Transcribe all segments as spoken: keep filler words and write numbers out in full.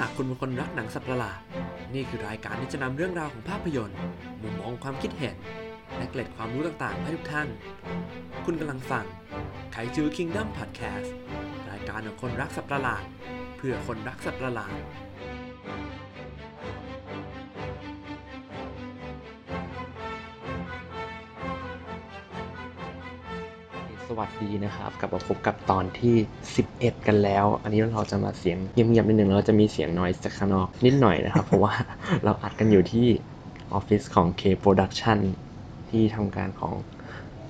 หากคุณเป็นคนรักหนังสัตว์ประหลาดนี่คือรายการที่จะนำเรื่องราวของภาพยนตร์มุมมองความคิดเห็นและเกล็ดความรู้ต่างๆให้ทุกท่านคุณกำลังฟัง Kaiju Kingdom Podcast รายการของคนรักสัตว์ประหลาดเพื่อคนรักสัตว์ประหลาดสวัสดีนะครับกลับมาพบกับตอนที่สิบเอ็ดกันแล้วอันนี้เราจะมาเสียงเงียบๆนิดนึงเราจะมีเสียงน้อยจากข้างนอกนิดหน่อยนะครับ เพราะว่าเราอัดกันอยู่ที่ออฟฟิศของ K Production ที่ทำการของ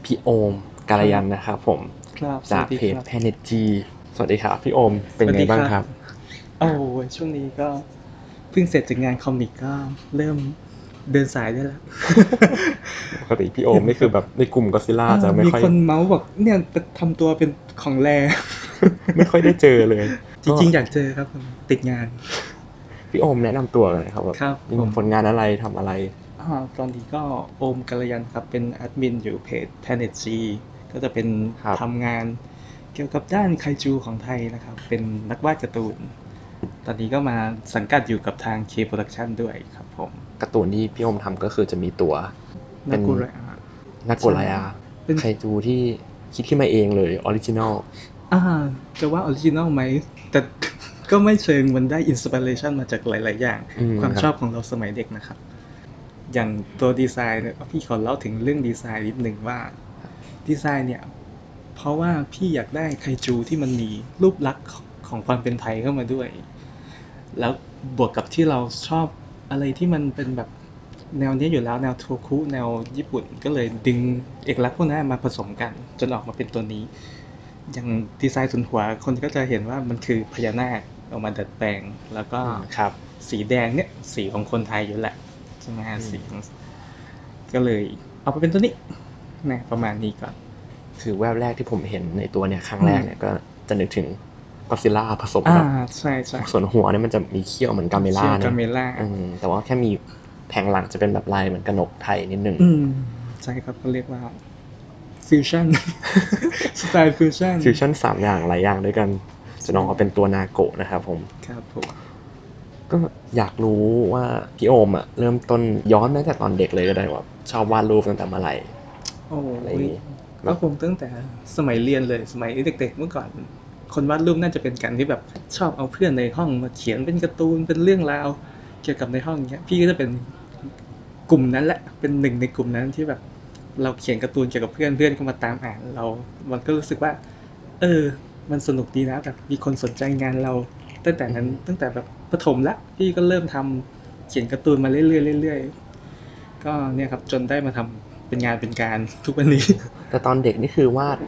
พี่โอมกาลยันนะครับผมจากเพจ Planet G สวัสดีครับพี่โอมเป็นไงบ้างครับโอ้ช่วงนี้ก็เพิ่งเสร็จจากงานคอมิกก็เริ่มเดินสายได้แล้วปกติพี่โอมนี่คือแบบในกลุ่ม Godzilla จะไม่ค่อยมีคนเมาส์บอกเนี่ยทำตัวเป็นของแลไม่ค่อยได้เจอเลยจริงๆอยากเจอครับผมติดงานพี่โอมแนะนำตัวหน่อยครับว่ามีผลงานอะไรทำอะไรอ่าตอนนี้ก็โอมกัลยันครับเป็นแอดมินอยู่เพจ Planet G ก็จะเป็นทำงานเกี่ยวกับด้านไคจูของไทยนะครับเป็นนักวาดการ์ตูนตอนนี้ก็มาสังกัดอยู่กับทาง K Production ด้วยครับผมการ์ตูนที่พี่โอมทำก็คือจะมีตัวนักกุลายานักกุลายาไคจูที่คิดขึ้นมาเองเลยออริจินอลอ่าจะว่าออริจินอลไหมแต่ก็ไม่เชิงมันได้อินสปิเรชันมาจากหลายๆอย่างความชอบของเราสมัยเด็กนะครับอย่างตัวดีไซน์พี่ขอเล่าถึงเรื่องดีไซน์นิดนึงว่าดีไซน์เนี่ยเพราะว่าพี่อยากได้ไคจูที่มันมีรูปลักษณ์ของความเป็นไทยเข้ามาด้วยแล้วบวกกับที่เราชอบอะไรที่มันเป็นแบบแนวนี้อยู่แล้วแนวโทคุแนวญี่ปุ่นก็เลยดึงเอกลักษณ์พวกนั้นมาผสมกันจนออกมาเป็นตัวนี้อย่างดีไซน์ส่วนหัวคนก็จะเห็นว่ามันคือพญานาคออกมาดัดแปลงแล้วก็ครับสีแดงเนี่ยสีของคนไทยอยู่แหละใช่ไหมสีก็เลยเอาไปเป็นตัวนี้นะประมาณนี้ก่อนคือแวบแรกที่ผมเห็นในตัวเนี่ยครั้งแรกเนี่ยก็จะนึกถึงGodzilla ผสมกับส่วนหัวเนี่ยมันจะมีเขี้ยวเหมือนกาเมล่านะแต่ว่าแค่มีแผงหลังจะเป็นแบบลายเหมือนกนกไทยนิดนึงใช่ครับก็เรียกว่าฟิวชั่นสไตล์ฟิวชั่นฟิวชั่นสามอย่างหลายอย่างด้วยกันจะน้องเอาเป็นตัวนาโกะนะครับผมครับผมก็อยากรู้ว่าพี่โอมอ่ะเริ่มต้นย้อนตั้งแต่ตอนเด็กเลยก็ได้ว่าชอบวาดรูปตั้งแต่เมื่อไหร่อะไรนี้ก็คงตั้งแต่สมัยเรียนเลยสมัยเด็กๆเมื่อก่อนคนวาดรูปน่าจะเป็นกันที่แบบชอบเอาเพื่อนในห้องมาเขียนเป็นการ์ตูนเป็นเรื่องราวเกี่ยวกับในห้องเงี้ยพี่ก็จะเป็นกลุ่มนั้นแหละเป็นหนึ่งในกลุ่มนั้นที่แบบเราเขียนการ์ตูนเกี่ยวกับเพื่อนเพื่อนก็มาตามอ่านเรามันก็รู้สึกว่าเออมันสนุกดีนะแบบมีคนสนใจงานเราตั้งแต่นั้นตั้งแต่แบบประถมละพี่ก็เริ่มทำเขียนการ์ตูนมาเรื่อยๆเรื่อยๆก็เนี่ยครับจนได้มาทำเป็นงานเป็นการทุกวันนี้แต่ตอนเด็กนี่คือวาด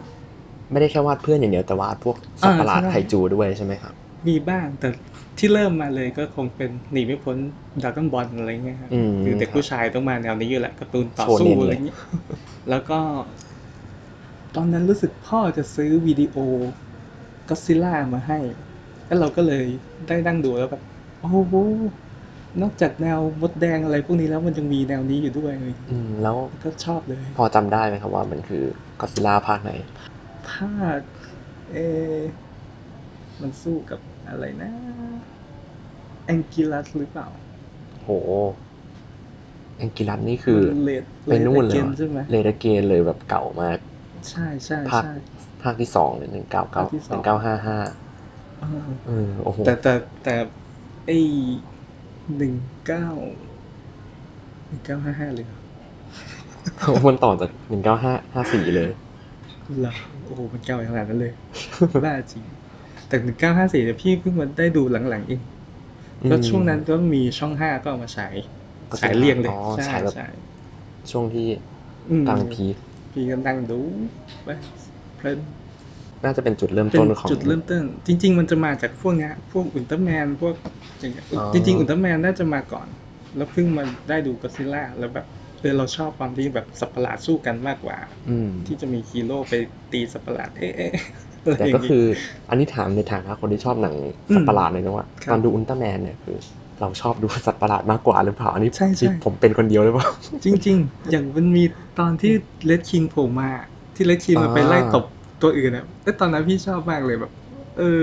ไม่ได้แค่วาดเพื่อนอย่างเดียวแต่วาดพวกสัตว์ประหลาดไคจูด้วยใช่ไหมครับมีบ้างแต่ที่เริ่มมาเลยก็คงเป็นหนีไม่พ้นดราก้อนบอลอะไรเงี้ยครับคือเด็กผู้ชายต้องมาแนวนี้อยู่แหละการ์ตูนต่อสู้อะไรเงี้ยแล้วก็ตอนนั้นรู้สึกพ่อจะซื้อวิดีโอก็ซิล่ามาให้แล้วเราก็เลยได้นั่งดูแล้วแบบโอ้โหนอกจากแนวมดแดงอะไรพวกนี้แล้วมันยังมีแนวนี้อยู่ด้วยอืมแล้วก็ชอบเลยพอจำได้ไหมครับว่ามันคือก็ซิล่าภาคไหนภาคเอมันสู้กับอะไรนะแองกิลัสหรือเปล่าโหแองกิลัสนี่คือไปนู่นเลยเลดเกนเลยแบบเก่ามากใช่ใช่ภาคภาคที่สองเลยหนึ่งเก้าเก้าหนึ่งเก้าห้าห้าเออโอ้โหแต่แต่แต่ไอหนึ่งเก้าหนึ่งเก้าห้าห้าเลยมันต่อจากหนึ่งเก้าห้าห้าสี่เลยล่ะโอ้โหมันเก่าขนาดนั้นเลยบ้าจริงแต่หนึ่งเก้าห้าสี่เนี่ยพี่เพิ่งมาได้ดูหลังๆเองก็ช่วงนั้นก็มีช่องห้าก็เอามาฉายฉายเรียงเลยใช่ๆช่วงที่กลางพีพี่ก็นั่งดูไปเพลินน่าจะเป็นจุดเริ่มต้นของจุดเริ่มต้นจริงๆมันจะมาจากพวกเนี้ยพวกอุลตร้าแมนพวกจริงๆอุลตร้าแมนน่าจะมาก่อนแล้วเพิ่งมาได้ดูก็อดซิลล่าแล้วแบบเออเราชอบความที่แบบสัตว์ประหลาดสู้กันมากกว่าที่จะมีฮีโร่ไปตีสัตว์ประหลาดเอ๊ะแต่ก็คืออันนี้ถามในฐานะคนที่ชอบหนังสัตว์ประหลาดเลยนะว่าตอนดูอุลตร้าแมนเนี่ยคือเราชอบดูสัตว์ประหลาดมากกว่าหรือเปล่าอันนี้ใช่ใช่ผมเป็นคนเดียวหรือเปล่าจริงๆอย่างมันมีตอนที่เลดคิงโผล่มาที่เลดคิงมาไปไล่ตบตัวอื่นนะแต่ตอนนั้นพี่ชอบมากเลยแบบเออ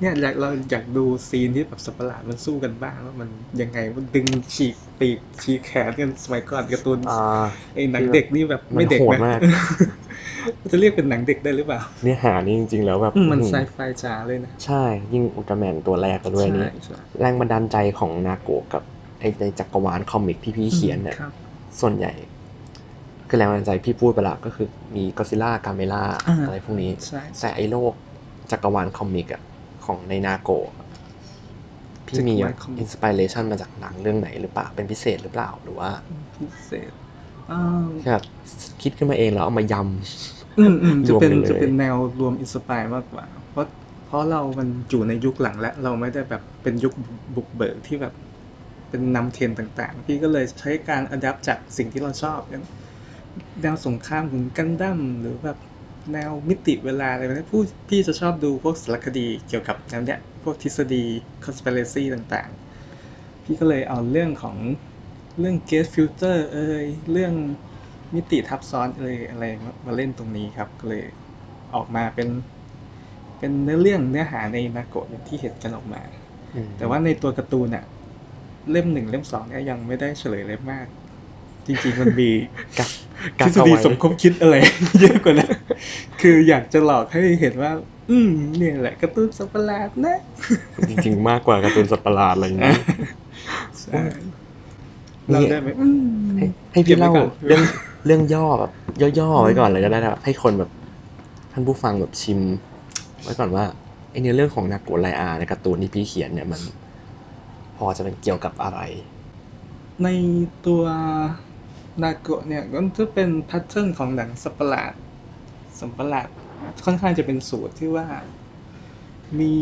เนี่ยอยากเราอยากดูซีนที่แบบสัตว์ประหลาดมันสู้กันบ้างว่ามันยังไงมันดึงฉีกปีกฉีกแขนกันสมัยก่อนการ์ตูนไอ้หนังเด็กนี่แบบไม่เด็กนะ จะเรียกเป็นหนังเด็กได้หรือเปล่าเนื้อหานี่จริงๆแล้วแบบมันไซไฟจ๋าเลยนะใช่ยิ่งอุลตร้าแมนตัวแรกก็ด้วยนี่แรงบันดาลใจของนาโกะกับไอ้ในจักรวาลคอมิกที่พี่เขียนเนี่ยส่วนใหญ่คือแรงบันดาลใจพี่พูดไปละก็คือมีก็อดซิลล่ากาเมล่าอะไรพวกนี้แต่ไอ้โลกจักรวาลคอมิกอะของในนาโกะพี่มีอินสปิเรชันมาจากหนังเรื่องไหนหรือเปล่าเป็นพิเศษหรือเปล่าหรือว่าพิเศษครับคิดขึ้นมาเองแล้วเอามายำจะเป็นจะเป็นแนวรวมอินสปายมากกว่าเพราะเพราะเรามันอยู่ในยุคหลังแล้วเราไม่ได้แบบเป็นยุคบุกเบิกที่แบบเป็นนำเทรนต่างๆพี่ก็เลยใช้การอัดแอปจากสิ่งที่เราชอบอย่างแนวสงครามของกันดั้มหรือแบบแนวมิติเวลาอะไรแบบนี้ผู้พี่จะชอบดูพวกสารคดีเกี่ยวกับแนวเนี้ยพวกทฤษฎี conspiracy ต่างๆพี่ก็เลยเอาเรื่องของเรื่อง guest filter เอ่ยเรื่องมิติทับซ้อนเอ่ยอะไรมาเล่นตรงนี้ครับก็เลยออกมาเป็นเป็นเนื้อเรื่องเนื้อหาในนาโกะอย่างที่เห็นกันออกมาแต่ว่าในตัวการ์ตูนน่ะเล่มหนึ่งเล่มสองเนี่ยยังไม่ได้เฉลยเลยมากจริงๆมันมีทฤษฎีสมคบคิดอะไรเยอะกว่านั้นคืออยากจะหลอกให้เห็นว่าอืมเนี่ยแหละการ์ตูนสัตว์ประหลาดนะจริงๆมากกว่าการ์ตูนสัตว์ประหลาดอะไรอย่างเงี้ยเราได้ไหมให้พี่เล่าเรื่องเรื่องย่อแบบย่อๆไว้ก่อนเลยก็ได้ครับให้คนแบบท่านผู้ฟังแบบชิมไว้ก่อนว่าไอเนื้อเรื่องของนาโกะไรอาในการ์ตูนที่พี่เขียนเนี่ยมันพอจะเป็นเกี่ยวกับอะไรในตัวนาโกะเนี่ยก็จะเป็นแพทเทิร์นของหนังสัตว์ประหลาดสัตว์ประหลาดค่อนข้างจะเป็นสูตรที่ว่ามี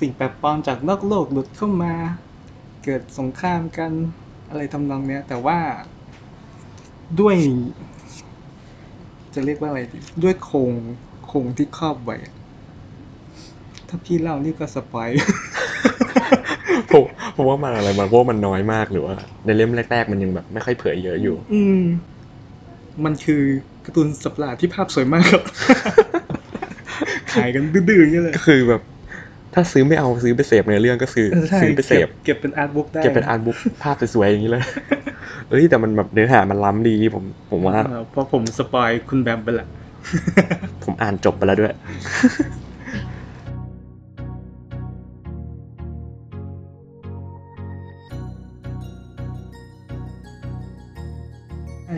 สิ่งแปลกปลอมจากนอกโลกหลุดเข้ามาเกิดสงครามกันอะไรทำนองเนี้ยแต่ว่าด้วยจะเรียกว่าอะไรดีด้วยโครงโครงที่ครอบไว้ถ้าพี่เล่านี่ก็สปอย ผมผมว่ามันอะไรมันเพราะมันน้อยมากหรือว่าในเล่มแรกๆมันยังแบบไม่ค่อยเผยเยอะอยู่อืมมันคือการ์ตูนสัตว์ประหลาดที่ภาพสวยมากครับ ขายกันดื้อๆนี่เลยคือแบบถ้าซื้อไม่เอาซื้อไปเสพในเรื่องก็ซื้อซื้อไปเสพเก็บเป็นอาร์ตบุ๊กได้เก็บเป็นอาร์ตบุ๊กภาพสวยๆอย่างนี้เลยเอ้ยแต่มันแบบเนื้อหามันล้ำดีผมผมว่าเพราะผมสปอยคุณแบมไปละผมอ่านจบไปแล้วด้วย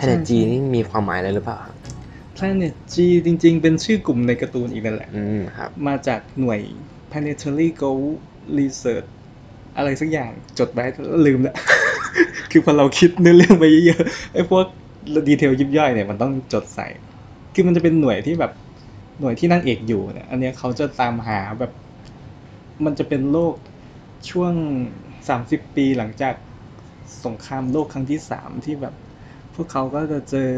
Planet G นี่มีความหมายอะไรหรือเปล่า Planet G จริงๆเป็นชื่อกลุ่มในการ์ตูนอีกนั่นแหละมาจากหน่วย Planetary Gold Research อะไรสักอย่างจดไว้ลืมละ คือพอเราคิดเนื้อเรื่องไปเยอะๆไอ้พวกดีเทลยิบย่อยเนี่ยมันต้องจดใส่คือมันจะเป็นหน่วยที่แบบหน่วยที่นางเอกอยู่เนี่ยอันเนี้ยเขาจะตามหาแบบมันจะเป็นโลกช่วงสามสิบปีหลังจากสงครามโลกครั้งที่สามที่แบบพวกเขาก็จะเจอ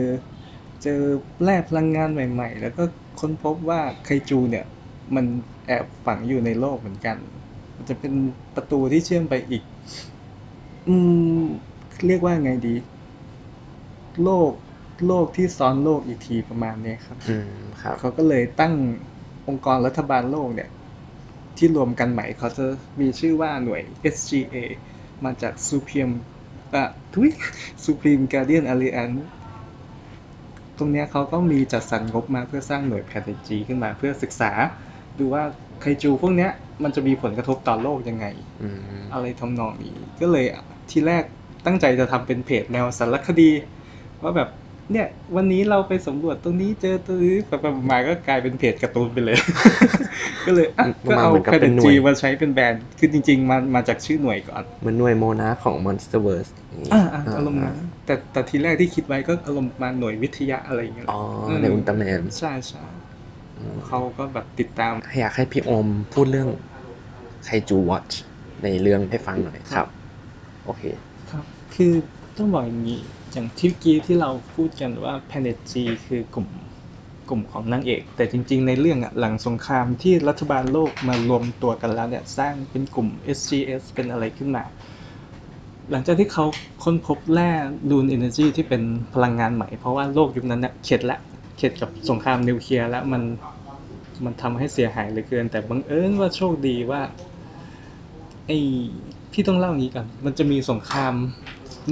เจอแร่พลังงานใหม่ๆแล้วก็ค้นพบว่าไคจูเนี่ยมันแอบฝังอยู่ในโลกเหมือนกันมันจะเป็นประตูที่เชื่อมไปอีกอืมเรียกว่าไงดีโลกโลกที่ซ้อนโลกอีกทีประมาณนี้ครับอืมครับเขาก็เลยตั้งองค์กรรัฐบาลโลกเนี่ยที่รวมกันใหม่เขาจะมีชื่อว่าหน่วย เอส จี เอ มาจากซูเพียมอ่ะทุย Supreme Guardian Alliance ตรงเนี้ยเขาก็มีจัดสรรงบมาเพื่อสร้างหน่วย Planet G ขึ้นมาเพื่อศึกษาดูว่าไคจูพวกเนี้ยมันจะมีผลกระทบต่อโลกยังไง อ, อะไรทำนองนี้ก็เลยทีแรกตั้งใจจะทำเป็นเพจแนวสารคดีว่าแบบเนี่ยวันนี้เราไปสำรวจตรงนี้เจอตัวนี้ไปๆมาก็กลายเป็นเพจการ์ตูนไปเลยก็เลยก็เอา Planet G มาใช้เป็นแบรนด์คือจริงๆมันมาจากชื่อหน่วยก่อนมันหน่วยโมนาของ Monsterverse อย่างงี้อ่าอารมณ์นั้นแต่แต่ทีแรกที่คิดไว้ก็อารมณ์มาหน่วยวิทยาอะไรอย่างเงี้ยอ๋อในอุลตร้าแมนใช่ๆเขาก็แบบติดตามอยากให้พี่อมพูดเรื่อง Kaiju Watch ในเรื่องให้ฟังหน่อยครับโอเคครับคือต้องบอกอย่างนี้อย่างที่กี้ที่เราพูดกันว่า Planet G คือกลุ่มกลุ่มของนางเอกแต่จริงๆในเรื่องอ่ะหลังสงครามที่รัฐบาลโลกมารวมตัวกันแล้วเนี่ยสร้างเป็นกลุ่ม เอส จี เอส เป็นอะไรขึ้นมาหลังจากที่เขาค้นพบแร่ดูน Energy ที่เป็นพลังงานใหม่เพราะว่าโลกยุคนั้นเนี่ยเข็ดละเข็ดกับสงครามนิวเคลียร์แล้วมัน มันทำให้เสียหายเหลือเกินแต่บังเอิญว่าโชคดีว่าไอ้พี่ต้องเล่างี้ก่อนมันจะมีสงคราม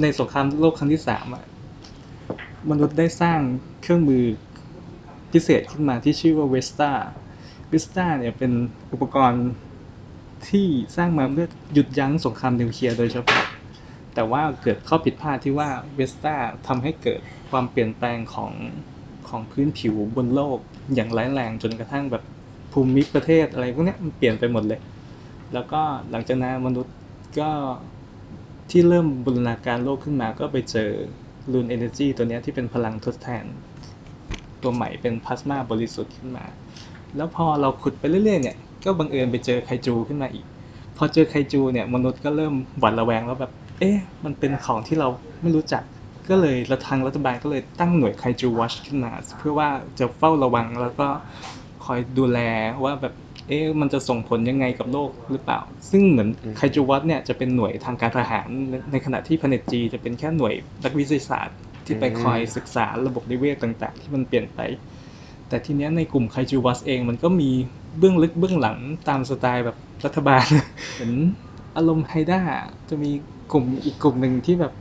ในสงครามโลกครั้งที่สามอ่ะมนุษย์ได้สร้างเครื่องมือพิเศษขึ้นมาที่ชื่อว่าเวสต้าเวสต้าเนี่ยเป็นอุปกรณ์ที่สร้างมาเพื่อหยุดยั้งสงครามนิวเคลียร์โดยเฉพาะแต่ว่าเกิดข้อผิดพลาดที่ว่าเวสต้าทำให้เกิดความเปลี่ยนแปลงของของพื้นผิวบนโลกอย่างร้ายแรงจนกระทั่งแบบภูมิประเทศอะไรพวกนี้มันเปลี่ยนไปหมดเลยแล้วก็หลังจากนั้นมนุษย์ก็ที่เริ่มบูรณาการโลกขึ้นมาก็ไปเจอลูนเอเนอร์จีตัวนี้ที่เป็นพลังทดแทนตัวใหม่เป็นพลาสมาบริสุทธิ์ขึ้นมาแล้วพอเราขุดไปเรื่อยๆเนี่ยก็บังเอิญไปเจอไคจูขึ้นมาอีกพอเจอไคจูเนี่ยมนุษย์ก็เริ่มหวาดระแวงแล้วแบบเอ๊ะมันเป็นของที่เราไม่รู้จักก็เลยทางรัฐบาลก็เลยตั้งหน่วยไคจูวอชขึ้นมาเพื่อว่าจะเฝ้าระวังแล้วก็คอยดูแลว่าแบบเอ๊ะมันจะส่งผลยังไงกับโลกหรือเปล่าซึ่งเหมือนไคจูวอชเนี่ยจะเป็นหน่วยทางการทหารในขณะที่ Planet G จะเป็นแค่หน่วยนักวิทยาศาสตร์ที่ไปคอยศึกษาระบบนิเวศต่างๆที่มันเปลี่ยนไปแต่ทีเนี้ยในกลุ่มไคจูวอชเองมันก็มีเบื้องลึกเบื้องหลังตามสไตล์แบบรัฐบาลเหมือนอารมณ์ไฮด้าจะมีกลุ่มอีกกลุ่มนึงที่แบบ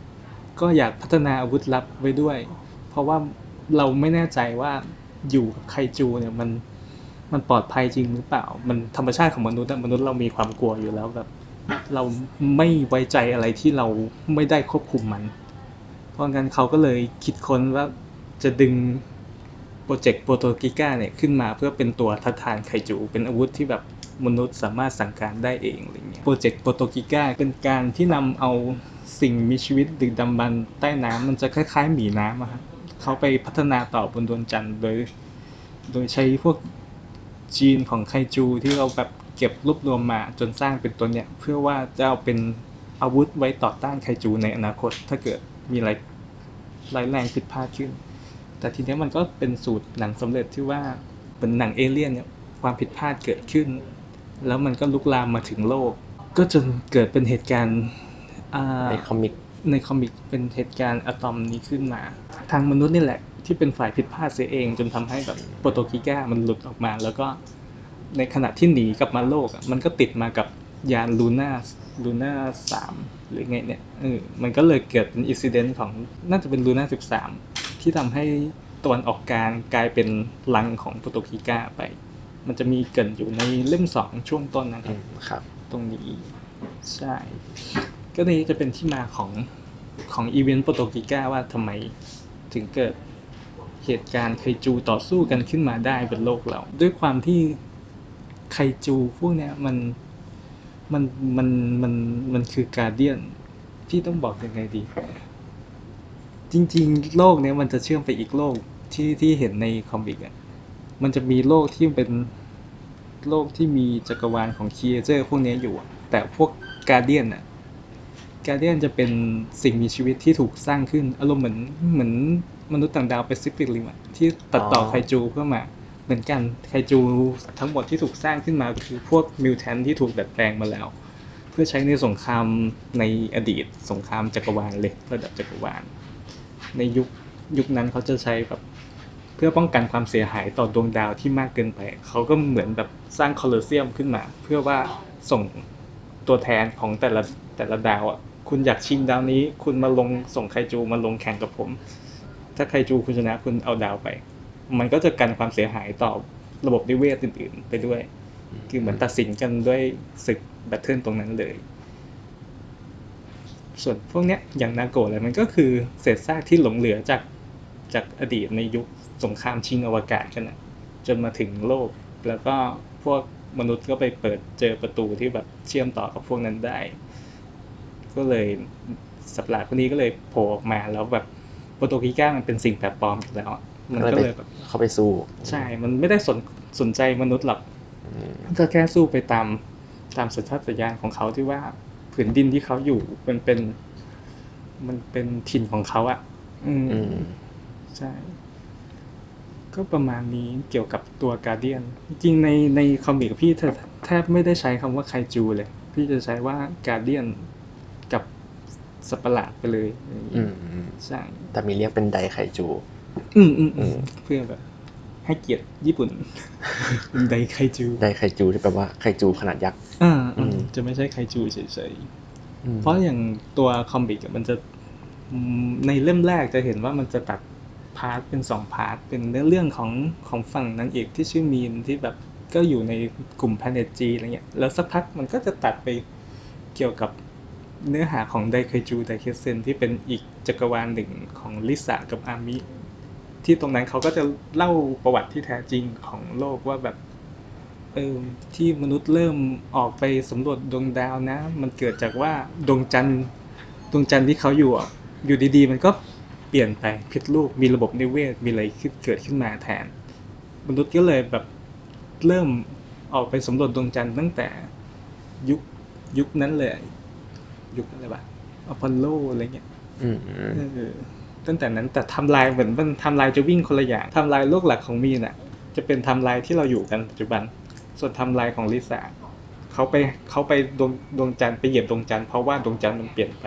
ก็อยากพัฒนาอาวุธลับไว้ด้วยเพราะว่าเราไม่แน่ใจว่าอยู่กับไคจูเนี่ยมันมันปลอดภัยจริงหรือเปล่ามันธรรมชาติของมนุษย์มนุษย์เรามีความกลัวอยู่แล้วแบบเราไม่ไว้ใจอะไรที่เราไม่ได้ควบคุมมันเพราะงั้นเขาก็เลยคิดค้นว่าจะดึงโปรเจกต์โปรโตกิก้าเนี่ยขึ้นมาเพื่อเป็นตัวทัดทานไคจูเป็นอาวุธที่แบบมนุษย์สามารถสั่งการได้เองอะไรเงี้ยโปรเจกต์โปรโตกิก้าเป็นการที่นำเอาสิ่งมีชีวิตดึกดำบรรพ์ใต้น้ำมันจะคล้ายๆหมีน้ำอะครับเขาไปพัฒนาต่อบนดวงจันทร์โดยโดยใช้พวกจีนของไคจูที่เราแบบเก็บรวบรวมมาจนสร้างเป็นตัวเนี้ยเพื่อว่าจะเอาเป็นอาวุธไว้ต่อต้านไคจูในอนาคตถ้าเกิดมีอะไรร้ายแรงผิดพลาดขึ้นแต่ทีนี้มันก็เป็นสูตรหนังสำเร็จที่ว่าเป็นหนังเอเลี่ยนเนี่ยความผิดพลาดเกิดขึ้นแล้วมันก็ลุกลามมาถึงโลกก็จนเกิดเป็นเหตุการณ์ในคอมิกในคอมิกเป็นเหตุการณ์อะตอมนี้ขึ้นมาทางมนุษย์นี่แหละที่เป็นฝ่ายผิดพลาดเสียเองจนทำให้แบบโปรโตกิก้ามันหลุดออกมาแล้วก็ในขณะที่หนีกลับมาโลกมันก็ติดมากับยานลูน่าลูน่าสามหรือไงเนี่ยเออมันก็เลยเกิดเป็นอินซิเดนต์ของน่าจะเป็นลูน่าสิบสามที่ทำให้ตะวันออกกลางกลายเป็นรังของโปรโตกิก้าไปมันจะมีเกิดอยู่ในเล่มสองช่วงต้นนะครับตรงนี้ใช่ก็นี้จะเป็นที่มาของของอีเวนต์โปรโตกิก้าว่าทำไมถึงเกิดเหตุการณ์ไคจูต่อสู้กันขึ้นมาได้บนโลกเราด้วยความที่ไคจูพวกเนี้ยมันมันมันมันมันคือการ์เดียนที่ต้องบอกยังไงดีจริงๆโลกเนี้ยมันจะเชื่อมไปอีกโลกที่ที่เห็นในคอมิกอ่ะมันจะมีโลกที่เป็นโลกที่มีจักรวาลของครีเอเตอร์พวกนี้อยู่แต่พวกการ์เดียนน่ะการ์เดียนจะเป็นสิ่งมีชีวิตที่ถูกสร้างขึ้นอารมณ์เหมือนเหมือนมนุษย์ต่างดาวแปซิฟิกริมที่ตัดต่อไคจูเพื่อมาเหมือนกันไคจูทั้งหมดที่ถูกสร้างขึ้นมาคือพวกมิวแทนที่ถูกดัดแปลงมาแล้วเพื่อใช้ในสงครามในอดีตสงครามจักรวาลเลยระดับจักรวาลในยุคยุคนั้นเขาจะใช้แบบเพื่อป้องกันความเสียหายต่อดวงดาวที่มากเกินไปเขาก็เหมือนแบบสร้างโคลอสเซียมขึ้นมาเพื่อว่าส่งตัวแทนของแต่ละแต่ละดาวอ่ะคุณอยากชิงดาวนี้คุณมาลงส่งไคจูมาลงแข่งกับผมถ้าไคจูคุณชนะคุณเอาดาวไปมันก็จะกันความเสียหายต่อระบบนิเวศอื่นๆไปด้วยคือเหมือนตัดสินกันด้วยศึกแบทเทิลตรงนั้นเลยส่วนพวกเนี้ยอย่างนาโกะอะไรมันก็คือเศษซากที่หลงเหลือจากจากอดีตในยุคสงครามชิงอวกาศกันนะจนมาถึงโลกแล้วก็พวกมนุษย์ก็ไปเปิดเจอประตูที่แบบเชื่อมต่อกับพวกนั้นได้ก็เลยสัตว์ประหลาดพวกนี้ก็เลยโผล่ออกมาแล้วแบบโปรโตกิก้ามันเป็นสิ่งแปลกปลอมอยู่แล้วมันก็เลยแบบเข้าไปสู้ใช่มันไม่ได้สนสนใจมนุษย์หรอกมันก็แค่สู้ไปตามตามสัญชาตญาณของเขาที่ว่าผืนดินที่เขาอยู่มันเป็นมันเป็นถิ่นของเขาอ่ะอืมใช่ก็ประมาณนี้เกี่ยวกับตัวการ์เดียนจริงในในคอมิกพี่แทบไม่ได้ใช้คำว่าไคจูเลยพี่จะใช้ว่าการ์เดียนกับสัตว์ประหลาดไปเลยอืมใช่แต่มีเรียกเป็นไดไคจูอืมๆๆเพื่อแบบ ให้เกียรติญี่ปุ่นไดไคจูไดไคจูที่แปลว่าไคจูขนาดยักษ์อ่าจะไม่ใช่ไคจูเฉยๆเพราะอย่างตัวคอมิกมันจะในเล่มแรกจะเห็นว่ามันจะตัดพาร์ทเป็นสองพาร์ทเป็นเรื่องของของฝั่งนางเอกที่ชื่อมีนที่แบบก็อยู่ในกลุ่ม Planet G อะไรเงี้ยแล้วสักพักมันก็จะตัดไปเกี่ยวกับเนื้อหาของไดไคจูไดเคเซนที่เป็นอีกจักรวาลหนึ่งของลิซ่ากับอามิที่ตรงนั้นเขาก็จะเล่าประวัติที่แท้จริงของโลกว่าแบบเออที่มนุษย์เริ่มออกไปสำรวจดวงดาวนะมันเกิดจากว่าดวงจันทร์ดวงจันทร์ที่เขาอยู่อยู่ดีๆมันก็เปลี่ยนไปผิดรูปมีระบบนิเวศมีอะไรเกิดขึ้นมาแทนมนุษย์ก็เลยแบบเริ่มออกไปสำรวจดวงจันทร์ตั้งแต่ยุคยุคนั้นเลยยุคอะไรวะอพอลโลอะไรเงี้ยตั้งแต่นั้นแต่ไทม์ไลน์เหมือนมันไทม์ไลน์จะวิ่งคนละอย่างไทม์ไลน์โลกหลักของมีน่ะจะเป็นไทม์ไลน์ที่เราอยู่กันปัจจุบันส่วนไทม์ไลน์ของลิซ่าเขาไปเขาไปดวงดวงจันทร์ไปเหยียบดวงจันทร์เพราะว่าดวงจันทร์มันเปลี่ยนไป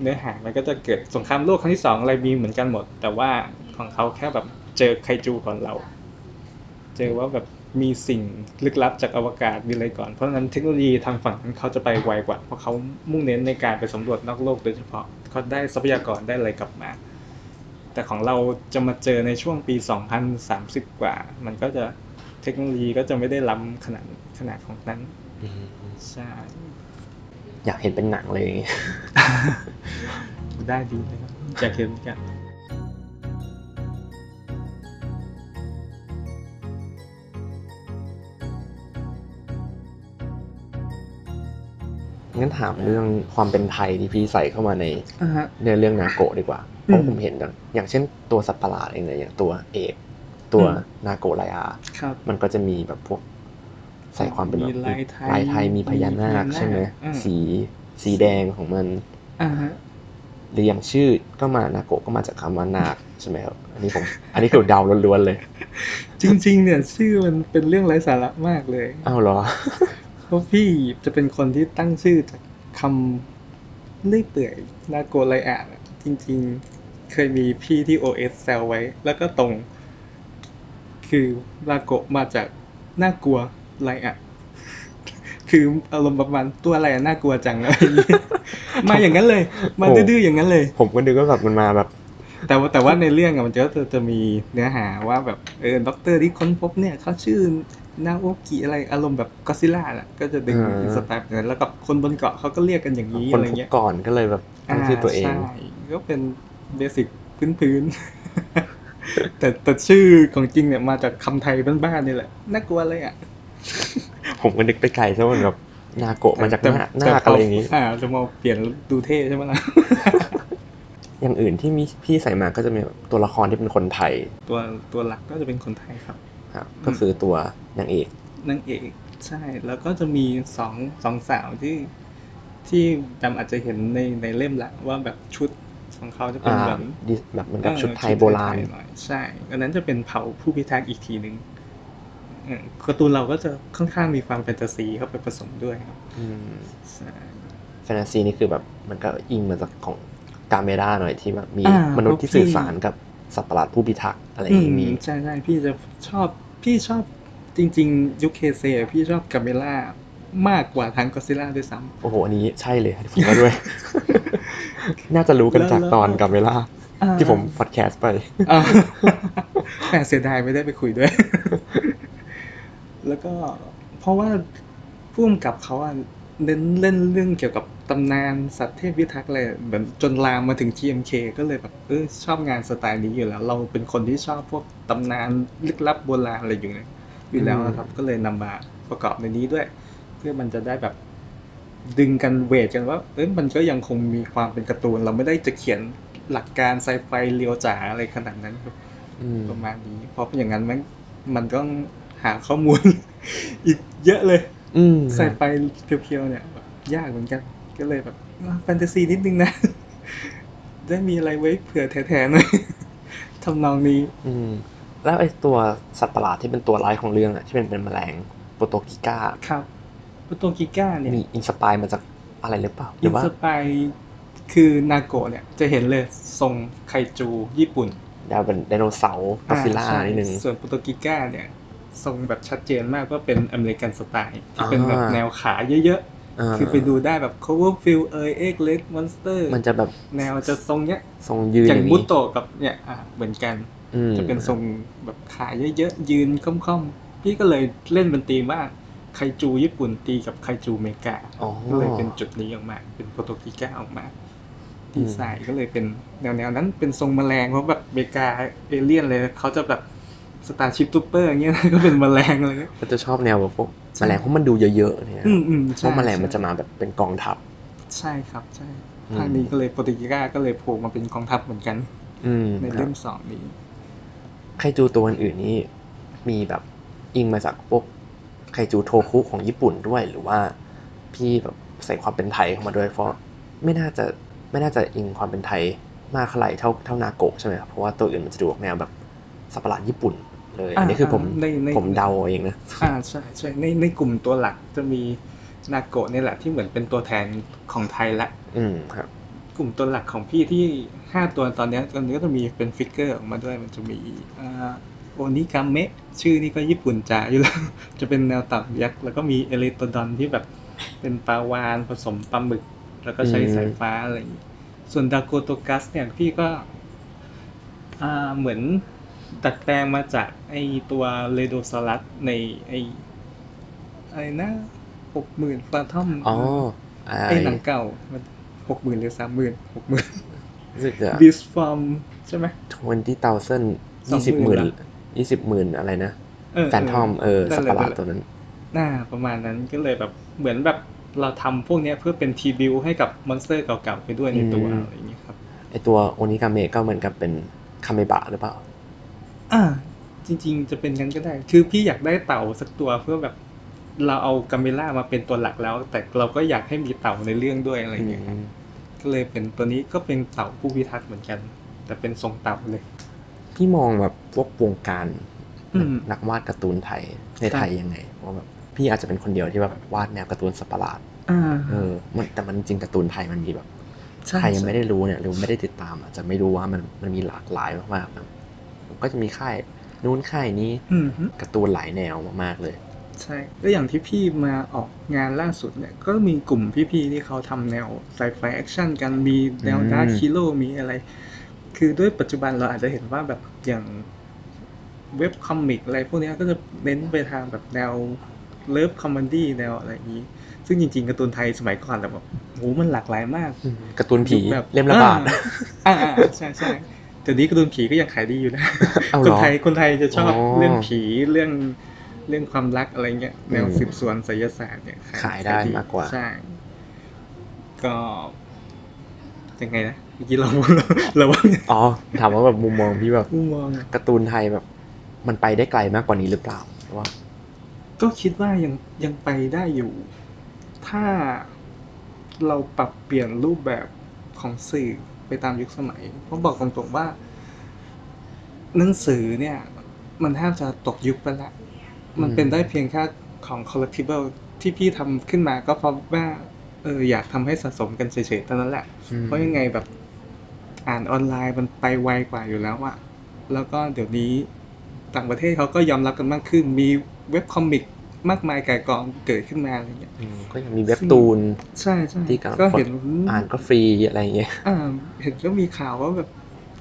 เนื้อหามันก็จะเกิดสงครามโลกครั้งที่สองอะไรมีเหมือนกันหมดแต่ว่าของเขาแค่แบบเจอไคจูก่อนเราเจอว่าแบบมีสิ่งลึกลับจากอวกาศมีอะไรก่อนเพราะฉะนั้นเทคโนโลยีทางฝั่งเขาจะไปไวกว่าเพราะเขามุ่งเน้นในการไปสำรวจนอกโลกโดยเฉพาะเขาได้ทรัพยากรได้อะไรกลับมาแต่ของเราจะมาเจอในช่วงปีสองพันสามสิบกว่ามันก็จะเทคโนโลยีก็จะไม่ได้ล้ำขนาดขนาดของนั้นใช่อยากเห็นเป็นหนังเลยได้ดีนะครับอยากเห็นกันงั้นถามเรื่องความเป็นไทยที่พี่ใส่เข้ามาในเรื่องเรื่องนาโกะดีกว่าเพราะผมเห็นอย่างเช่นตัวสัตว์ประหลาดเองเลยอย่างตัวเอกตัวนาโกะไลอามันก็จะมีแบบพวกใส่ความเป็นแบบลายไทยมีพญานาคใช่ไหมสีสีแดงของมันหรืออย่างชื่อก็มานาโกะก็มาจากคำว่านาคใช่ไหมครับอันนี้ผมอันนี้คือเดาล้วนๆเลยจริงๆเนี่ยชื่อมันเป็นเรื่องไร้สาระมากเลยอ้าวเหรอเพราะพี่จะเป็นคนที่ตั้งชื่อจากคำเลื่อยเปื่อยนาโกไลอาจริงๆเคยมีพี่ที่ โอ เอส แซวไว้แล้วก็ตรงคือนาโกมาจากน่ากลัวไลอาคืออารมณ์ประมาณตัวอะไรน่ากลัวจังอะไรอย่างนี้มาอย่างนั้นเลยมาดื้อๆอย่างนั้นเลยผมก็นึกว่าแบบมันมาแบบแต่ว่าแต่ว่าในเรื่องมันจะจะมีเนื้อหาว่าแบบเออด็อกเตอร์ที่ค้นพบเนี่ยเขาชื่อนาโอกิอะไรอารมณ์แบบGodzillaน่ะก็จะดึงสไตล์นั้นแล้วกับคนบนเกาะเขาก็เรียกกันอย่างนี้อะไรเงี้ยคนก่อนก็เลยแบบตั้งชื่อตัวเองก็เป็นเบสิกพื้นๆแต่แต่ชื่อของจริงเนี่ยมาจากคำไทยบ้านๆนี่แหละน่ากลัวเลยอ่ะผมก็นึกไปไกลซะมันแบบนาโกะมาจากหน้าอะไรอย่างงี้อ่าจะมาเปลี่ยนดูเท่ใช่มั้ยล่ะอย่างอื่นที่มีพี่ใส่มาก็จะมีตัวละครที่เป็นคนไทยตัวตัวหลักก็จะเป็นคนไทยครับก็คือตัวนางเอกนางเอกใช่แล้วก็จะมีสองสองสาวที่ที่จำอาจจะเห็นในในเล่มละว่าแบบชุดของเขาจะเป็นแบบแบบเหมือนกับชุดไทยโบราณใช่อันนั้นจะเป็นเผ่าผู้พิทักษ์อีกทีนึงการ์ตูนเราก็จะค่อนข้างมีความแฟนตาซีเข้าไปผสมด้วยครับแฟนตาซีนี่คือแบบมันก็อิงมาจากของกาเมร่าหน่อยที่แบบมีมนุษย์ที่สื่อสารกับสัตว์ประหลาดผู้พิทักษ์อะไรอย่างนี้ใช่ใช่พี่จะชอบพี่ชอบจริงๆยุคเคเซพี่ชอบกาเมล่ามากกว่าทั้งก็อดซิลล่าด้วยซ้ำโอ้โหอันนี้ใช่เลยผมก็ด้วย น่าจะรู้กันจากตอนกาเมล่าที่ผมพอดแคสต์ไป แต่เสียดายไม่ได้ไปคุยด้วย แล้วก็เพราะว่าพุ่มกับเขาเน้นเล่นเรื่องเกี่ยวกับตำนานสัตว์เทพวิทักษ์อะไรแบบจนลามมาถึง จี เอ็ม เค ก็เลยแบบเออชอบงานสไตล์นี้อยู่แล้วเราเป็นคนที่ชอบพวกตำนานลึกลับโบราณอะไรอยู่เลยอยู่แล้วนะครับก็เลยนำมาประกอบในนี้ด้วยเพื่อมันจะได้แบบดึงกันเวทกันว่าเออมันก็ยังคงมีความเป็นการ์ตูนเราไม่ได้จะเขียนหลักการไซไฟเรียวจ๋าอะไรขนาดนั้นประมาณนี้เพราะอย่างนั้นมันมันต้องหาข้อมูล อีกเยอะเลยไซไฟเพียวๆเนี่ยยากเหมือนกันก็เลยแบบแฟนตาซีนิดนึงนะได้มีอะไรไว้เผื่อแท้ๆหน่อยทำนองนี้แล้วไอ้ตัวสัตว์ประหลาดที่เป็นตัวร้ายของเรื่องอ่ะที่เป็นเป็นแมลงโปโตกิก้าครับโปโตกิก้าเนี่ยมีอินสปายมาจากอะไรหรือเปล่าอินสปายคือนาโกะเนี่ยจะเห็นเลยทรงไคจูญี่ปุ่น ดาวเป็นไดโนเสาร์ก็อดซิลล่านิดนึงส่วนโปรตุเกสเนี่ยทรงแบบชัดเจนมากว่าเป็นอเมริกันสไตล์ที่เป็นแบบแนวขาเยอะๆคือไปดูได้แบบ Coverfield เอ่ย Eglet Monster มันจะแบบแนวจะทรงเนี้ยทรงยืนอย่างมุตโตะกับเนี่ยอ่ะเหมือนกันจะเป็นทรงแบบขาเยอะๆยืนค่อมๆพี่ก็เลยเล่นเป็นตีมว่าไคจูญี่ปุ่นตีกับไคจูเมกาก็เลยเป็นจุดนี้ออกมาเป็นโปรตุเกสออกมาดีไซน์ก็เลยเป็นแนวๆนั้นเป็นทรงแมลงเพราะแบบเมกาเอเลี่ยนเลยเขาจะแบบสตาร์ชิปทูเปอร์อย่างเงี้ยก็เป็นแมลงเลยก็จะชอบแนวแบบพวกแมลงเพราะมันดูเยอะๆเนี่ยเพราะแมลงมันจะมาแบบเป็นกองทัพใช่ครับใช่ภาคนี้ก็เลยโปรตุเกสก็เลยโผล่มาเป็นกองทัพเหมือนกันในเล่มสองนี้ไคจูตัวอื่นๆนี่มีแบบอิงมาจากพวกไคจูโทคุของญี่ปุ่นด้วยหรือว่าพี่แบบใส่ความเป็นไทยเข้ามาด้วยเพราะไม่น่าจะไม่น่าจะอิงความเป็นไทยมากเท่าไหร่เท่าเท่านาโกะใช่ไหมครับเพราะว่าตัวอื่นมันจะดูออกแนวแบบสัปหลาดญี่ปุ่นเลยอันนี้คือผมผมเดาเองนะอ่าใช่ใช่ในในกลุ่มตัวหลักจะมีนาโกะนี่แหละที่เหมือนเป็นตัวแทนของไทยละอืมครับกลุ่มตัวหลักของพี่ที่ห้าตัวตอนนี้ตอนนี้ก็จะมีเป็นฟิกเกอร์ออกมาด้วยมันจะมีอ่าโอนิกาเมะชื่อนี่ก็ญี่ปุ่นจ๋าอยู่แล้วจะเป็นแนวเต่ายักษ์แล้วก็มีเอเลโตดอนที่แบบเป็นปลาวาฬผสมปลาหมึกแล้วก็ใช้สายฟ้าอะไรอย่างนี้ส่วนดาโกโตกัสเนี่ยพี่ก็อ่าเหมือนตัดแปลงมาจากไอตัวเลโดซารัสในไอไอนะ หกหมื่น ฟาทอมอ๋อไอหนังเก่ามัน หกหมื่น หรือ สามหมื่น หกหมื่น รู้สึกจะ This Form ใช่มั้ย ยี่สิบ หมื่น ยี่สิบหมื่น อะไรนะแฟนทอมเออสัปดาห์ตัวนั้นน่าประมาณนั้นก็เลยแบบเหมือนแบบเราทำพวกนี้เพื่อเป็นทีบิวให้กับมอนสเตอร์เก่าๆไปด้วยในตัวอะไรอย่างนี้ครับไอตัวโอนิกาเมะก็เหมือนกับเป็นคาเมบะหรือเปล่าอ่าจริงๆจะเป็นงั้นก็ได้คือพี่อยากได้เต่าสักตัวเพื่อแบบเราเอากาเมล่ามาเป็นตัวหลักแล้วแต่เราก็อยากให้มีเต่าในเรื่องด้วยอะไรอย่างเงี้ยก็เลยเป็นตัวนี้ก็เป็นเต่าผู้พิทักษ์เหมือนกันแต่เป็นทรงเต่าเลยพี่มองแบบพวกวงการนักวาดการ์ตูนไทยในไทยยังไงว่าแบบพี่อาจจะเป็นคนเดียวที่แบบวาดแนวการ์ตูนสัตว์ประหลาดเออมันแต่มันจริงการ์ตูนไทยมันมีแบบใครยังไม่ได้รู้เนี่ยหรือไม่ได้ติดตามอาจจะไม่รู้ว่ามันมันมีหลากหลายมากๆนะก็จะมีค่ายนู้นค่ายนี้การ์ตูนหลายแนวมากๆเลยใช่แล้วอย่างที่พี่มาออกงานล่าสุดเนี่ยก็มีกลุ่มพี่ๆที่เขาทำแนวไซไฟแอคชั่นกันมีแนวดาร์คฮีโร่มีอะไรคือด้วยปัจจุบันเราอาจจะเห็นว่าแบบอย่างเว็บคอมิกอะไรพวกนี้ก็จะเน้นไปทางแบบแนวเลิฟคอมเมดี้แนวอะไรอย่างนี้ซึ่งจริงๆการ์ตูนไทยสมัยก่อนแต่แบบโหมันหลากหลายมากการ์ตูนผีแบบเล่มละบาทอ่าใช่ใช่เดี๋ยวนี้การ์ตูนผีก็ยังขายดีอยู่นะคนไทยคนไทยจะชอบเรื่องผีเรื่องเรื่องความรักอะไรเงี้ยแนวสืบสวนไสยศาสตร์เนี่ยขายได้มากกว่าใช่ก็ยังไงนะเมื่อกี้เราเราว่าอ๋อถามว่าแบบมุมมองพี่แบบมุมมองการ์ตูนไทยแบบมันไปได้ไกลมากกว่านี้หรือเปล่าว่าก็คิดว่ายังยังไปได้อยู่ถ้าเราปรับเปลี่ยนรูปแบบของสื่อไปตามยุคสมัยผมบอกตรงๆว่าหนังสือเนี่ยมันแทบจะตกยุคไปแล้วมันเป็นได้เพียงแค่ของ collectible ที่พี่ทำขึ้นมาก็เพราะว่าเอออยากทำให้สะสมกันเฉยๆเท่านั้นแหละเพราะยังไงแบบอ่านออนไลน์มันไปไวกว่าอยู่แล้วอะแล้วก็เดี๋ยวนี้ต่างประเทศเขาก็ยอมรับกันมากขึ้นมีเว็บคอมิกมากมายก่ายกองเกิดขึ้นมาอะไรเงี้ยก็ยังมีเว็บตูนใช่ใช่ก็เห็นอ่านก็ฟรีอะไรเงี้ยเห็นก็มีข่าวว่าแบบ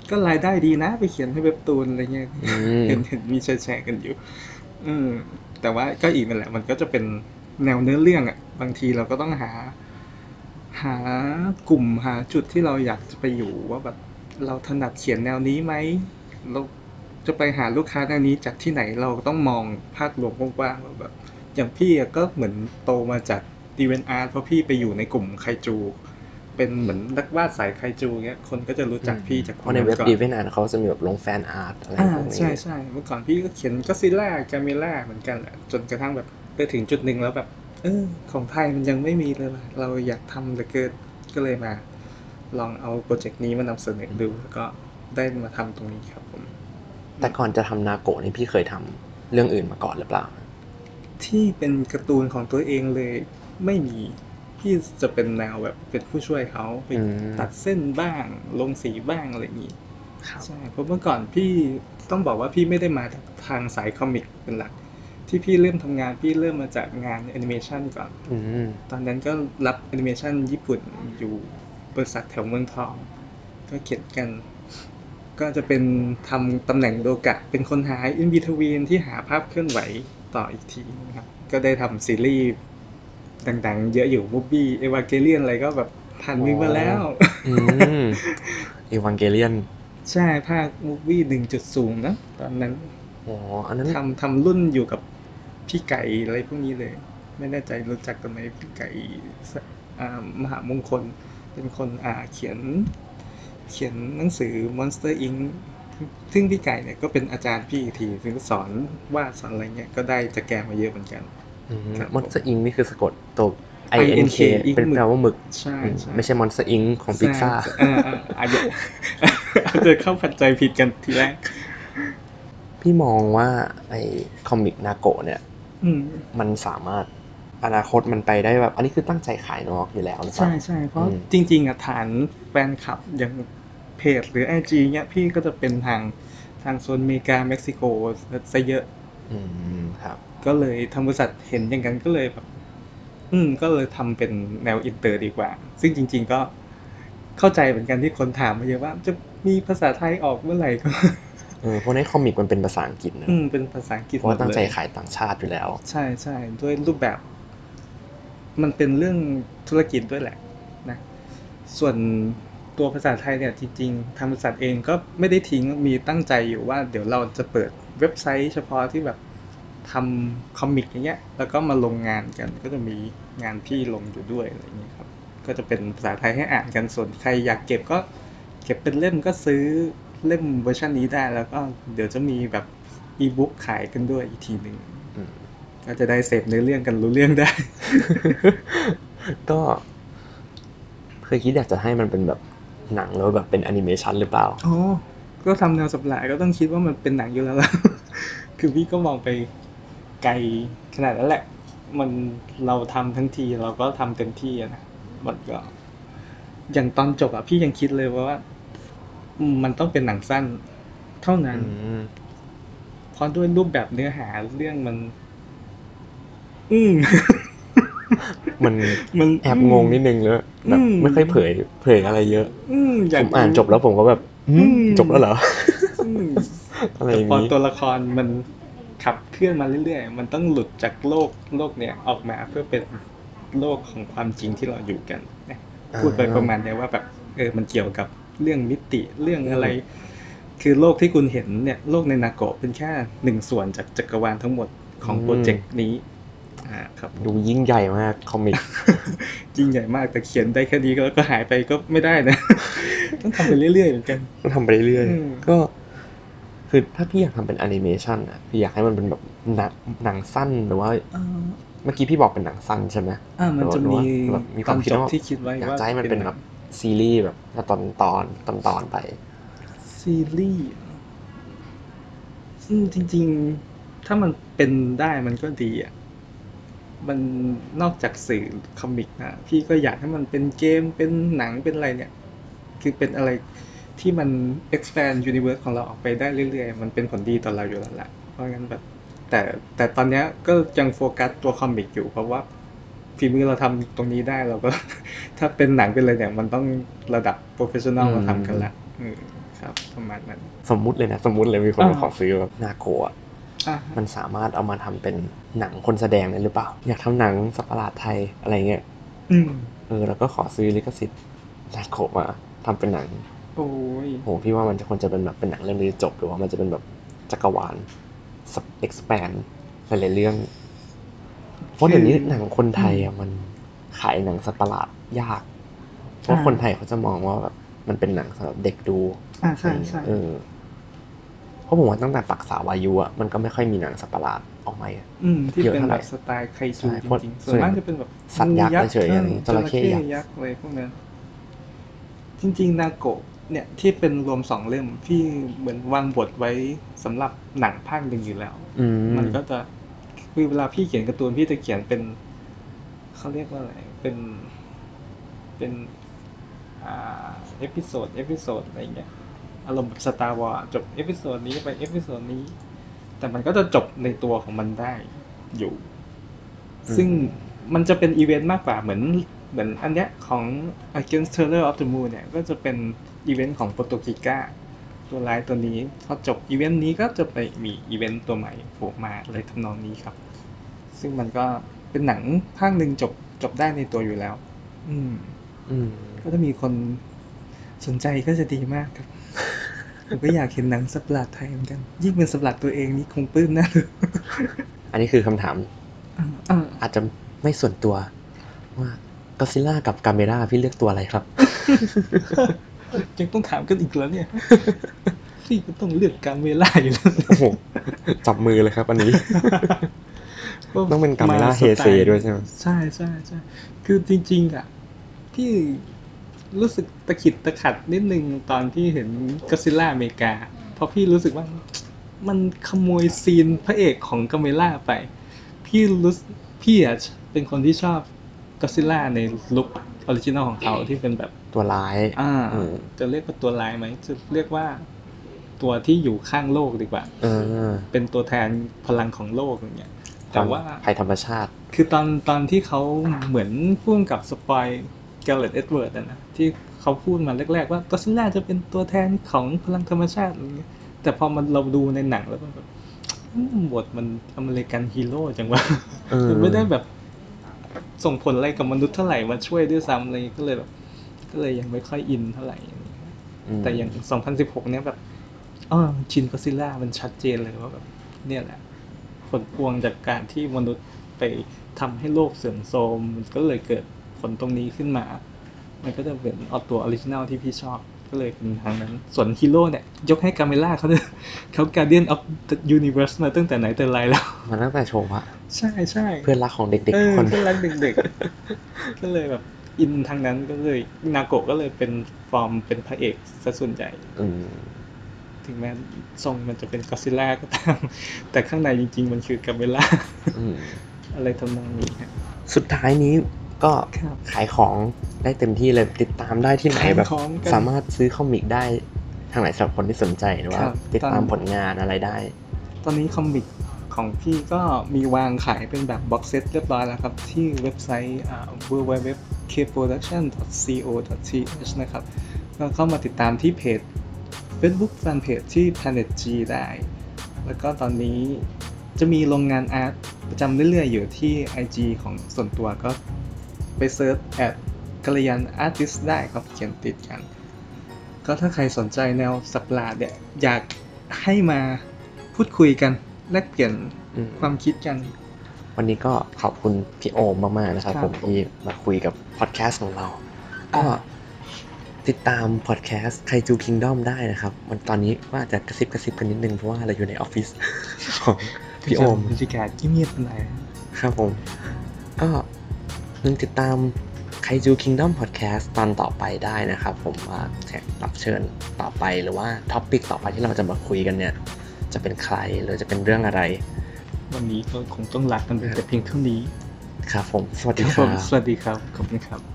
ก็รายได้ดีนะไปเขียนให้เว็บตูนอะไรเงี้ยเห็นเห็นมีแชร์กันอยู่แต่ว่าก็อีกนั่นแหละมันก็จะเป็นแนวเนื้อเรื่องอ่ะบางทีเราก็ต้องหาหากลุ่มหาจุดที่เราอยากจะไปอยู่ว่าแบบเราถนัดเขียนแนวนี้ไหมเราจะไปหาลูกค้าแนวนี้จากที่ไหนเราต้องมองภาพรวมกว้างๆแบบอย่างพี่ก็เหมือนโตมาจาก DeviantArt เพราะพี่ไปอยู่ในกลุ่มไคจูเป็นเหมือนนักวาดสายไคจูเงี้ยคนก็จะรู้จักพี่จากในเว็บ DeviantArt เขาจะมีแบบลงแฟนอาร์ตอะไรพวกนี้ใช่ๆเมื่อก่อนพี่ก็เขียน Godzilla กาเมล่าเหมือนกันแหละจนกระทั่งแบบไปถึงจุดนึงแล้วแบบเออของไทยมันยังไม่มีเลยว่ะเราอยากทำเหลือเกินก็เลยมาลองเอาโปรเจกต์นี้มานำเสนอดูแล้วก็ได้มาทำตรงนี้ครับผมแต่ก่อนจะทำนาโกะนี่พี่เคยทำเรื่องอื่นมาก่อนหรือเปล่าที่เป็นการ์ตูนของตัวเองเลยไม่มีพี่จะเป็นแนวแบบเป็นผู้ช่วยเขาไปตัดเส้นบ้างลงสีบ้างอะไรอย่างนี้ ใช่เพราะเมื่อก่อนพี่ต้องบอกว่าพี่ไม่ได้มาทางสายคอมิกเป็นหลักที่พี่เริ่มทำงานพี่เริ่มมาจากงานแอนิเมชันก่อนตอนนั้นก็รับแอนิเมชันญี่ปุ่นอยู่บริษัทแถวเมืองทองก็เขียนกันก็จะเป็นทำตำแหน่งโดกะเป็นคนหาอินบิทวีนที่หาภาพเคลื่อนไหวต่ออีกทีนะครับก็ได้ทำซีรีส์ต่างๆเยอะอยู่มูฟวี่เอวานเกเลียนอะไรก็แบบผ่านมือมาแล้วเอวานเกเลียนใช่ภาคมูฟวี่ หนึ่งจุดศูนย์ นะตอนนั้นอ๋ออันนั้นทำทำรุ่นอยู่กับพี่ไก่อะไรพวกนี้เลยไม่แน่ใจรู้จักกันไหมพี่ไก่มหามงคลเป็นคนอ่าเขียนเขียนหนังสือ Monster Ink ซึ่งพี่ไก่เนี่ยก็เป็นอาจารย์พี่อีกทีซึ่งสอนวาดสอนอะไรเงี้ยก็ได้จากแกมาเยอะเหมือนกัน Monster Ink นี่คือสะกดตัว I N K เป็นแปลว่าหมึกใช่ไม่ใช่ Monster Ink ของพิซซ่าเออๆอาจจะเข้าผัดใจผิดกันทีแรกพี่มองว่าไอ้คอมิกนาโกะเนี่ยมันสามารถอนาคตมันไปได้แบบอันนี้คือตั้งใจขายนอกอยู่แล้วใช่ใช่เพราะจริงๆอ่ะฐานแฟนคลับอย่างเพจหรือ ไอ จี เงี้ยพี่ก็จะเป็นทางทางโซนอเมริกาเม็กซิโกซะเยอะอืมครับก็เลยทางบริษัทเห็นอย่างนั้นก็เลยแบบอืมก็เลยทำเป็นแนวอินเตอร์ดีกว่าซึ่งจริงๆก็เข้าใจเหมือนกันที่คนถามมาเยอะว่าจะมีภาษาไทยออกเมื่อไหร่ก็เออเพราะในคอมิกมันเป็นภาษาอังกฤษนะอืมเป็นภาษาอังกฤษเพราะตั้งใจขายต่างชาติอยู่แล้วใช่ๆด้วยรูปแบบมันเป็นเรื่องธุรกิจด้วยแหละนะส่วนตัวภาษาไทยเนี่ยจริงๆทางบริษัทเองก็ไม่ได้ทิ้งมีตั้งใจอยู่ว่าเดี๋ยวเราจะเปิดเว็บไซต์เฉพาะที่แบบทำคอมิกอย่างเงี้ยแล้วก็มาลงงานกันก็จะมีงานพี่ลงอยู่ด้วยอะไรอย่างเงี้ยครับก็จะเป็นภาษาไทยให้อ่านกันส่วนใครอยากเก็บก็เก็บเป็นเล่มก็ซื้อเล่มเวอร์ชันนี้ได้แล้วก็เดี๋ยวจะมีแบบอีบุ๊กขายกันด้วยอีกทีนึงก็จะได้เสพเนื้อเรื่องกันรู้เรื่องได้ก็เคยคิดอยากจะให้มันเป็นแบบหนังแล้วแบบเป็นแอนิเมชันหรือเปล่าอ๋อก็ทำแนวสับหลายก็ต้องคิดว่ามันเป็นหนังอยู่แล้วล่ะคือพี่ก็มองไปไกลขนาดนั้นแหละมันเราทำทั้งทีเราก็ทำเต็มที่นะมันก็อย่างตอนจบอ่ะพี่ยังคิดเลยว่ามันต้องเป็นหนังสั้นเท่านั้นเพราะด้วยรูปแบบเนื้อหาเรื่องมันอืม มันมันแอบงงนิดนึงเลยแบบไม่ค่อยเผยเผยอะไรเยอะผมอ่านจบแล้วผมก็แบบจบแล้วเหรออะไรอย่างนี้ตัวละครมันขับเคลื่อนมาเรื่อยๆมันต้องหลุดจากโลกโลกเนี่ยออกมาเพื่อเป็นโลกของความจริงที่เราอยู่กันพูดไปประมาณนี้ว่าแบบเออมันเกี่ยวกับเรื่องมิติเรื่องอะไรคือโลกที่คุณเห็นเนี่ยโลกในนาโกะเป็นแค่หนึ่งส่วนจากจักรวาลทั้งหมดของโปรเจกต์นี้ดูยิ่งใหญ่มากคอมิกยิ่งใหญ่มากแต่เขียนได้แค่นี้แล้วก็หายไปก็ไม่ได้นะต้องทำไปเรื่อยๆเหมือนกันต้องทำไปเรื่อยๆก็คือถ้าพี่อยากทำเป็นแอนิเมชันอ่ะพี่อยากให้มันเป็นแบบหนังสั้นหรือว่าเมื่อกี้พี่บอกเป็นหนังสั้นใช่ไหมอ่ามันจะมีมีความคิดที่คิดไว้ว่าอยากให้มันเป็นแบบซีรีส์แบบตอนตอนตอนตอนไปซีรีส์ซึ่งจริงๆถ้ามันเป็นได้มันก็ดีอ่ะมันนอกจากสื่อคอมิกนะพี่ก็อยากให้มันเป็นเกมเป็นหนังเป็นอะไรเนี่ยคือเป็นอะไรที่มัน expand universe ของเราออกไปได้เรื่อยๆมันเป็นผลดีต่อเราอยู่แล้วแหละเพราะงั้นแบบแต่แต่ตอนนี้ก็ยังโฟกัสตัวคอมิกอยู่เพราะว่าฝีมือเราทำตรงนี้ได้เราก็ถ้าเป็นหนังเป็นอะไรเนี่ยมันต้องระดับ professional มาทำกันละครับประมาณนั้นสมมุติเลยนะสมมุติเลยมีคนมาขอซื้อแบบนาโกะมันสามารถเอามาทำเป็นหนังคนแสดงได้หรือเปล่าอยากทำหนังสัตว์ประหลาดไทยอะไรเงี้ยเออแล้วก็ขอซื้อลิขสิทธิ์นาโกะมาทำเป็นหนังโอ้ยโหพี่ว่ามันจะควรจะเป็นแบบเป็นหนังเรื่องนี้จบหรือว่ามันจะเป็นแบบจักรวาล expand หลายๆเรื่องเพราะเดี๋ยวนี้หนังคนไทยอ่ะมันขายหนังสัตว์ประหลาดยากเพราะคนไทยเขาจะมองว่าแบบมันเป็นหนังสำหรับเด็กดูอ่าใช่ใช่เพราะผมว่าตั้งแต่ปักษาวายุอ่ะมันก็ไม่ค่อยมีหนังสัตว์ประหลาดออกมาเยอะเท่าไหร่สไตล์ไคจูจริงๆส่วนมากจะเป็นแบบสัตว์ยักษ์เฉยๆอย่างนี้จระเข้ยักษ์อะไรพวกนั้นจริงๆนาโกะเนี่ยที่เป็นรวมสองเล่มที่เหมือนวางบทไว้สำหรับหนังภาคหนึ่งอยู่แล้วมันก็จะคือเวลาพี่เขียนการ์ตูนพี่จะเขียนเป็นเขาเรียกว่าอะไรเป็นเป็นอ่าเอพิโซดเอพิโซดอะไรอย่างเงี้ย อารมณ์แบบ Star Wars จบเอพิโซดนี้ไปเอพิโซดนี้แต่มันก็จะจบในตัวของมันได้อยู่ซึ่งมันจะเป็นอีเวนต์มากกว่าเหมือนเหมือนอันเนี้ยของ Agents of the Moon เนี่ยก็จะเป็นอีเวนต์ของโปรโตกิก้าตัวร้ายตัวนี้พอจบอีเวนต์นี้ก็จะไปมีอีเวนต์ตัวใหม่โผล่มาอะไรทำนองนี้ครับซึ่งมันก็เป็นหนังภาคหนึ่งจบจบได้ในตัวอยู่แล้วอืมอืมก็ถ้ามีคนสนใจก็จะดีมากครับ ผมก็อยากเห็นหนังสับหลาดไทยเหมือนกันยิ่งเป็นสับหลาดตัวเองนี่คงปลื้มนะ อันนี้คือคำถาม อ, อ, อาจจะไม่ส่วนตัวว่าGodzillaกับกาเมร่าพี่เลือกตัวอะไรครับ ยังต้องถามกันอีกแล้วเนี่ยพี่ก็ต้องเลือกกาเมร่าอยู่แล้วโอ้โหจับมือเลยครับอันนี้ ต้องเป็นกาเมร่าเฮเซด้วยใช่ไหมใช่ใช่ใช่คือจริงๆอ่ะพี่รู้สึกตะขิดตะขัดนิดนึงตอนที่เห็น Godzilla อเมริกาเพราะพี่รู้สึกว่ามันขโมยซีนพระเอกของกาเมร่าไปพี่รู้พี่อ่ะเป็นคนที่ชอบGodzilla ในลุคออริจินอลของเขาที่เป็นแบบตัวร้ายอ่าจะเรียกว่าตัวร้ายไหมจะเรียกว่าตัวที่อยู่ข้างโลกดีกว่าเออเป็นตัวแทนพลังของโลกอย่างเงี้ยแต่ว่าภัยธรรมชาติคือตอนตอนที่เขาเหมือนพูดกับสปอยแกเรตเอ็ดเวิร์ดอ่ะนะที่เขาพูดมาแรกๆว่า Godzilla จะเป็นตัวแทนของพลังธรรมชาติอย่างเงี้ยแต่พอมันเราดูในหนังแล้วมันแบบบทมันอเมริกันฮีโร่จังวะมันไม่ได้แบบส่งผลอะไรกับมนุษย์เท่าไหร่มาช่วยด้วยซ้ำอะไรก็เลยแบบก็เลยยังไม่ค่อยอินเท่าไหร่แต่อย่างสองพันสิบหกเนี้ยแบบอ๋อชินก็ซิล่ามันชัดเจนเลยว่าแบบเนี่ยแหละผลพวงจากการที่มนุษย์ไปทำให้โลกเสื่อมโทรมมันก็เลยเกิดผลตรงนี้ขึ้นมามันก็จะเป็นเอาตัวออริจินัลที่พี่ชอบก็เลยเป็นทางนั้นส่วนฮีโร่เนี่ยยกให้กาเมล่าเขาเลยเขาการ์เดียนออฟยูนิเวอร์สมาตั้งแต่ไหนแต่ไรแล้วมาตั้งแต่โชว์อะใช่ใช่เพื่อนรักของเด็กๆคนเพื่อนรักเด็กๆก็เลยแบบอินทางนั้นก็เลยนาโกะก็เลยเป็นฟอร์มเป็นพระเอกซะส่วนใหญ่ถึงแม้ทรงมันจะเป็นก็อดซิลล่าก็ตามแต่ข้างในจริงๆมันคือกาเมล่าอะไรทำนองนี้สุดท้ายนี้ก็ขายของได้เต็มที่เลยติดตามได้ที่ไหนแบบสามารถซื้อคอมิกได้ทางไหนสำหรับคนที่สนใจหรือว่าติดตามผลงานอะไรได้ตอนนี้คอมิกของพี่ก็มีวางขายเป็นแบบบ็อกเซตเรียบร้อยแล้วครับที่เว็บไซต์ ดับเบิลยู ดับเบิลยู ดับเบิลยู ดอท เค โปรดักชั่น ดอท ซี โอ ดอท ที เอช นะครับก็เข้ามาติดตามที่เพจ Facebook Fanpage ที่ Planet G ได้แล้วก็ตอนนี้จะมีโรงงานอาร์ตประจำเรื่อยๆอยู่ที่ ไอ จี ของส่วนตัวก็ไปเซิร์ชแอดกัลยาณอาร์ติสต์ได้ครับเขียนติดกันก็ถ้าใครสนใจแนวสับหลาดเนี่ยอยากให้มาพูดคุยกันแลกเปลี่ยนความคิดกันวันนี้ก็ขอบคุณพี่โอมมากๆนะครับผมที่มาคุยกับพอดแคสต์ของเราก็ติดตามพอดแคสต์ Kaiju Kingdom ได้นะครับมันตอนนี้ว่าจะกระซิบกระซิบกันนิดนึงเพราะว่าเราอยู่ในออฟฟิศของพี่โอมบรรยากาศเงียบๆเป็นไรครับผมก็นึงติดตามKaiju Kingdom Podcast ตอนต่อไปได้นะครับผมว่าแขกรับเชิญต่อไปหรือว่าท็อปิกต่อไปที่เราจะมาคุยกันเนี่ยจะเป็นใครหรือจะเป็นเรื่องอะไรวันนี้ก็คงต้องลากันไปแต่เพียงเท่านี้ครับผมสวัสดีครับสวัสดีครับขอบคุณครับ